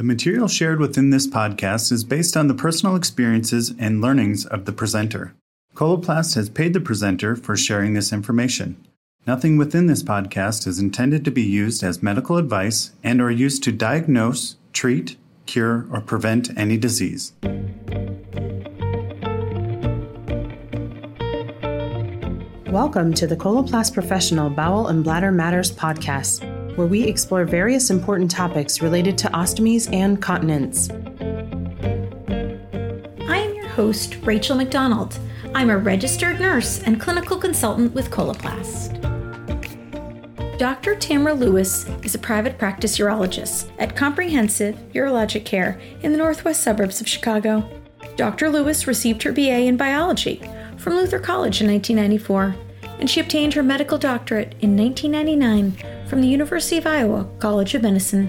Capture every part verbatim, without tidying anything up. The material shared within this podcast is based on the personal experiences and learnings of the presenter. Coloplast has paid the presenter for sharing this information. Nothing within this podcast is intended to be used as medical advice and or used to diagnose, treat, cure, or prevent any disease. Welcome to the Coloplast Professional Bowel and Bladder Matters podcast, where we explore various important topics related to ostomies and continence. I am your host, Rachel McDonald. I'm a registered nurse and clinical consultant with Coloplast. Doctor Tamara Lewis is a private practice urologist at Comprehensive Urologic Care in the northwest suburbs of Chicago. Doctor Lewis received her B A in biology from Luther College in nineteen ninety-four, and she obtained her medical doctorate in nineteen ninety-nine from the University of Iowa College of Medicine.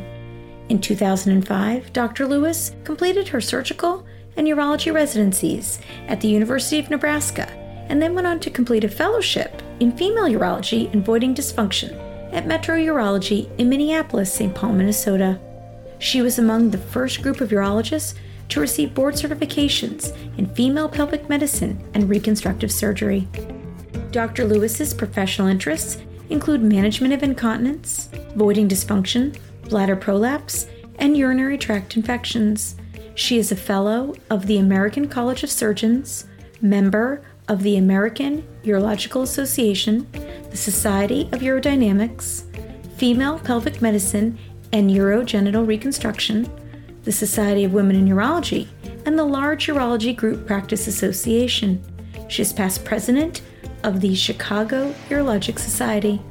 In two thousand five, Doctor Lewis completed her surgical and urology residencies at the University of Nebraska, and then went on to complete a fellowship in female urology and voiding dysfunction at Metro Urology in Minneapolis, Saint Paul, Minnesota. She was among the first group of urologists to receive board certifications in female pelvic medicine and reconstructive surgery. Doctor Lewis's professional interests include management of incontinence, voiding dysfunction, bladder prolapse, and urinary tract infections. She is a fellow of the American College of Surgeons, member of the American Urological Association, the Society of Urodynamics, Female Pelvic Medicine and Urogenital Reconstruction, the Society of Women in Urology, and the Large Urology Group Practice Association. She is past president of the Chicago Urologic Society.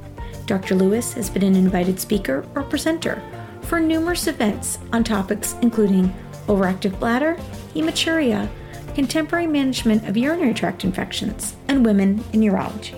Doctor Lewis has been an invited speaker or presenter for numerous events on topics including overactive bladder, hematuria, contemporary management of urinary tract infections, and women in urology.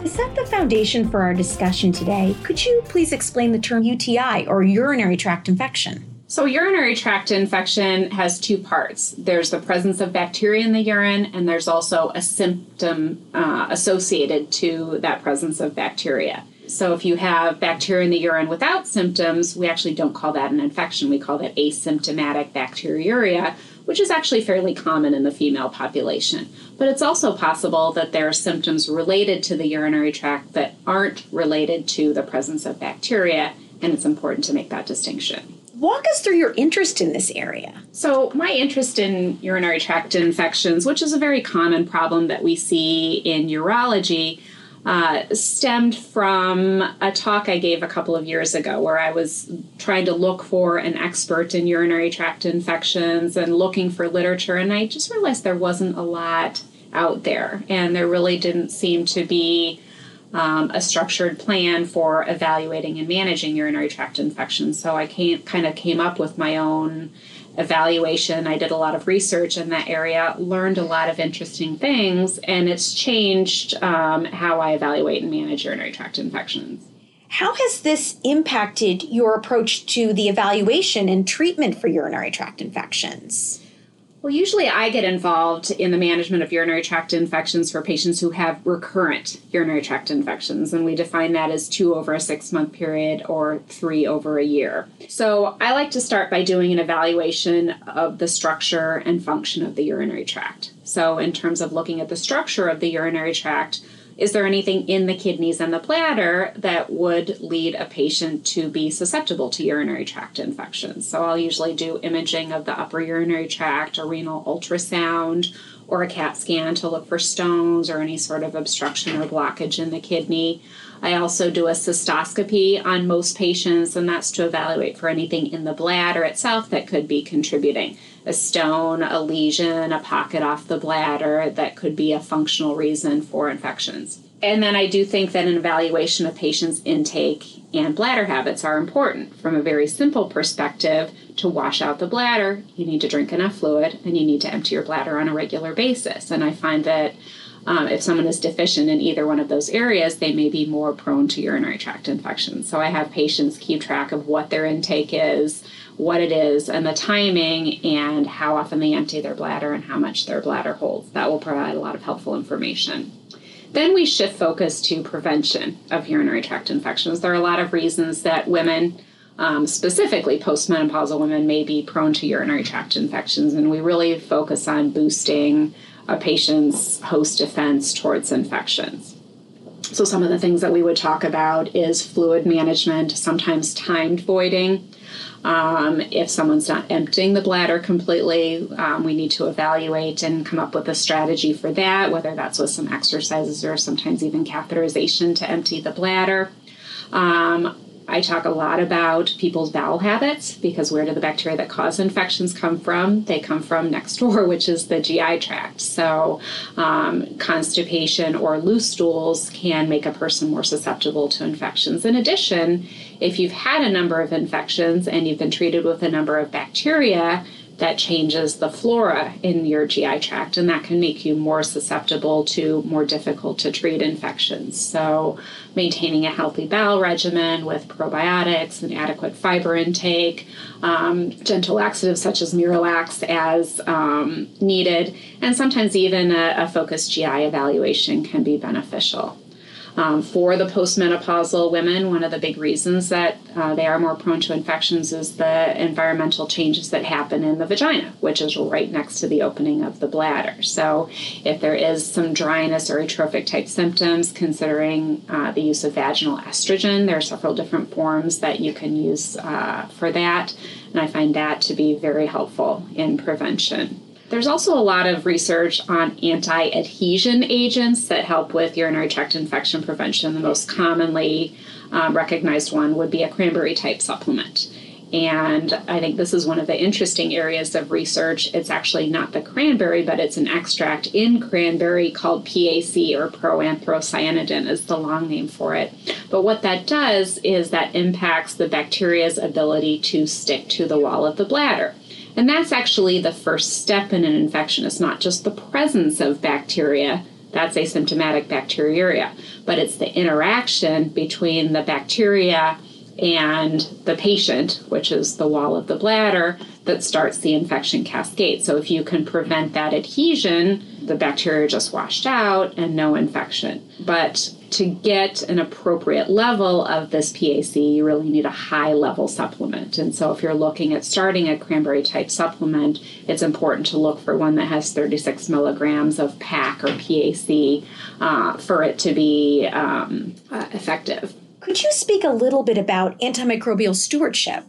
To set the foundation for our discussion today, could you please explain the term U T I, or urinary tract infection? So urinary tract infection has two parts. There's the presence of bacteria in the urine, and there's also a symptom uh, associated to that presence of bacteria. So if you have bacteria in the urine without symptoms, we actually don't call that an infection. We call that asymptomatic bacteriuria, which is actually fairly common in the female population. But it's also possible that there are symptoms related to the urinary tract that aren't related to the presence of bacteria, and it's important to make that distinction. Walk us through your interest in this area. So my interest in urinary tract infections, which is a very common problem that we see in urology, Uh, stemmed from a talk I gave a couple of years ago where I was trying to look for an expert in urinary tract infections and looking for literature, and I just realized there wasn't a lot out there, and there really didn't seem to be um, a structured plan for evaluating and managing urinary tract infections. So I came, kind of came up with my own evaluation. I did a lot of research in that area, learned a lot of interesting things, and it's changed um, how I evaluate and manage urinary tract infections. How has this impacted your approach to the evaluation and treatment for urinary tract infections? Well, usually I get involved in the management of urinary tract infections for patients who have recurrent urinary tract infections, and we define that as two over a six-month period or three over a year. So I like to start by doing an evaluation of the structure and function of the urinary tract. So in terms of looking at the structure of the urinary tract, is there anything in the kidneys and the bladder that would lead a patient to be susceptible to urinary tract infections? So I'll usually do imaging of the upper urinary tract, a renal ultrasound, or a CAT scan to look for stones or any sort of obstruction or blockage in the kidney. I also do a cystoscopy on most patients, and that's to evaluate for anything in the bladder itself that could be contributing. A stone, a lesion, a pocket off the bladder that could be a functional reason for infections. And then I do think that an evaluation of patients' intake and bladder habits are important. From a very simple perspective, to wash out the bladder, you need to drink enough fluid, and you need to empty your bladder on a regular basis. And I find that Um, if someone is deficient in either one of those areas, they may be more prone to urinary tract infections. So I have patients keep track of what their intake is, what it is, and the timing, and how often they empty their bladder and how much their bladder holds. That will provide a lot of helpful information. Then we shift focus to prevention of urinary tract infections. There are a lot of reasons that women Um, specifically, postmenopausal women may be prone to urinary tract infections, and we really focus on boosting a patient's host defense towards infections. So some of the things that we would talk about is fluid management, sometimes timed voiding. Um, if someone's not emptying the bladder completely, um, we need to evaluate and come up with a strategy for that, whether that's with some exercises or sometimes even catheterization to empty the bladder. Um, I talk a lot about people's bowel habits, because where do the bacteria that cause infections come from? They come from next door, which is the G I tract. So um, constipation or loose stools can make a person more susceptible to infections. In addition, if you've had a number of infections and you've been treated with a number of bacteria, that changes the flora in your G I tract, and that can make you more susceptible to more difficult to treat infections. So maintaining a healthy bowel regimen with probiotics and adequate fiber intake, um, gentle laxatives such as Miralax as um, needed, and sometimes even a, a focused G I evaluation can be beneficial. Um, for the postmenopausal women, one of the big reasons that uh, they are more prone to infections is the environmental changes that happen in the vagina, which is right next to the opening of the bladder. So if there is some dryness or eutrophic type symptoms, considering uh, the use of vaginal estrogen, there are several different forms that you can use uh, for that, and I find that to be very helpful in prevention. There's also a lot of research on anti-adhesion agents that help with urinary tract infection prevention. The most commonly um, recognized one would be a cranberry type supplement. And I think this is one of the interesting areas of research. It's actually not the cranberry, but it's an extract in cranberry called P A C, or proanthocyanidin is the long name for it. But what that does is that impacts the bacteria's ability to stick to the wall of the bladder. And that's actually the first step in an infection. It's not just the presence of bacteria, that's asymptomatic bacteriuria, but it's the interaction between the bacteria and the patient, which is the wall of the bladder, that starts the infection cascade. So if you can prevent that adhesion, the bacteria just washed out and no infection. But to get an appropriate level of this P A C, you really need a high-level supplement. And so if you're looking at starting a cranberry-type supplement, it's important to look for one that has thirty-six milligrams of P A C or P A C uh, for it to be um, uh, effective. Could you speak a little bit about antimicrobial stewardship?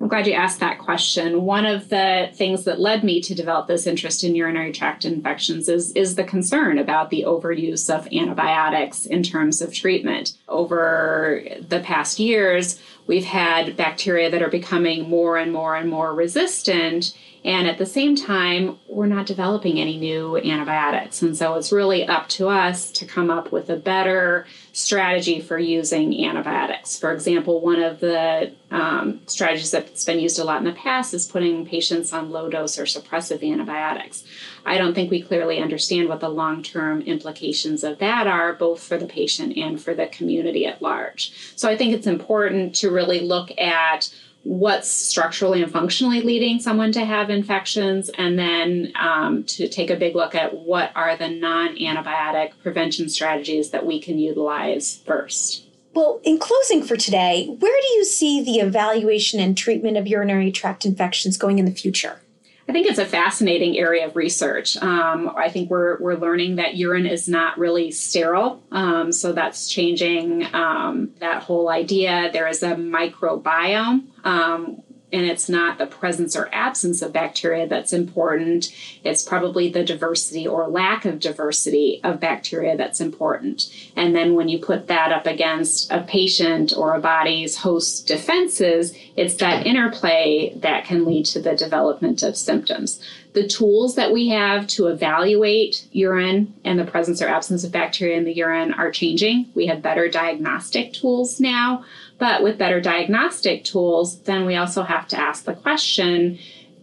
I'm glad you asked that question. One of the things that led me to develop this interest in urinary tract infections is, is the concern about the overuse of antibiotics in terms of treatment. Over the past years, we've had bacteria that are becoming more and more and more resistant, and at the same time, we're not developing any new antibiotics. And so it's really up to us to come up with a better strategy for using antibiotics. For example, one of the um, strategies that's been used a lot in the past is putting patients on low-dose or suppressive antibiotics. I don't think we clearly understand what the long-term implications of that are, both for the patient and for the community at large. So I think it's important to really look at what's structurally and functionally leading someone to have infections, and then um, to take a big look at what are the non-antibiotic prevention strategies that we can utilize first. Well, in closing for today, where do you see the evaluation and treatment of urinary tract infections going in the future? I think it's a fascinating area of research. Um, I think we're we're learning that urine is not really sterile, um, so that's changing um, that whole idea. There is a microbiome, um, and it's not the presence or absence of bacteria that's important. It's probably the diversity or lack of diversity of bacteria that's important. And then when you put that up against a patient or a body's host defenses, it's that interplay that can lead to the development of symptoms. The tools that we have to evaluate urine and the presence or absence of bacteria in the urine are changing. We have better diagnostic tools now, but with better diagnostic tools, then we also have to ask the question,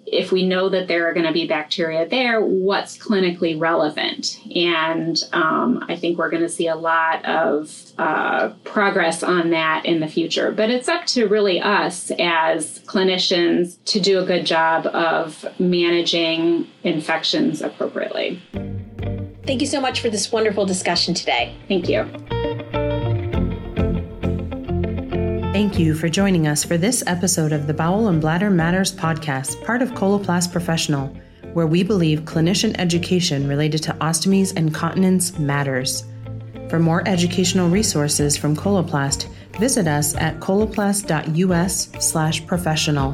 if we know that there are going to be bacteria there, what's clinically relevant? And um, I think we're going to see a lot of uh, progress on that in the future. But it's up to really us as clinicians to do a good job of managing infections appropriately. Thank you so much for this wonderful discussion today. Thank you. Thank you for joining us for this episode of the Bowel and Bladder Matters podcast, part of Coloplast Professional, where we believe clinician education related to ostomies and continence matters. For more educational resources from Coloplast, visit us at coloplast dot u s slash professional.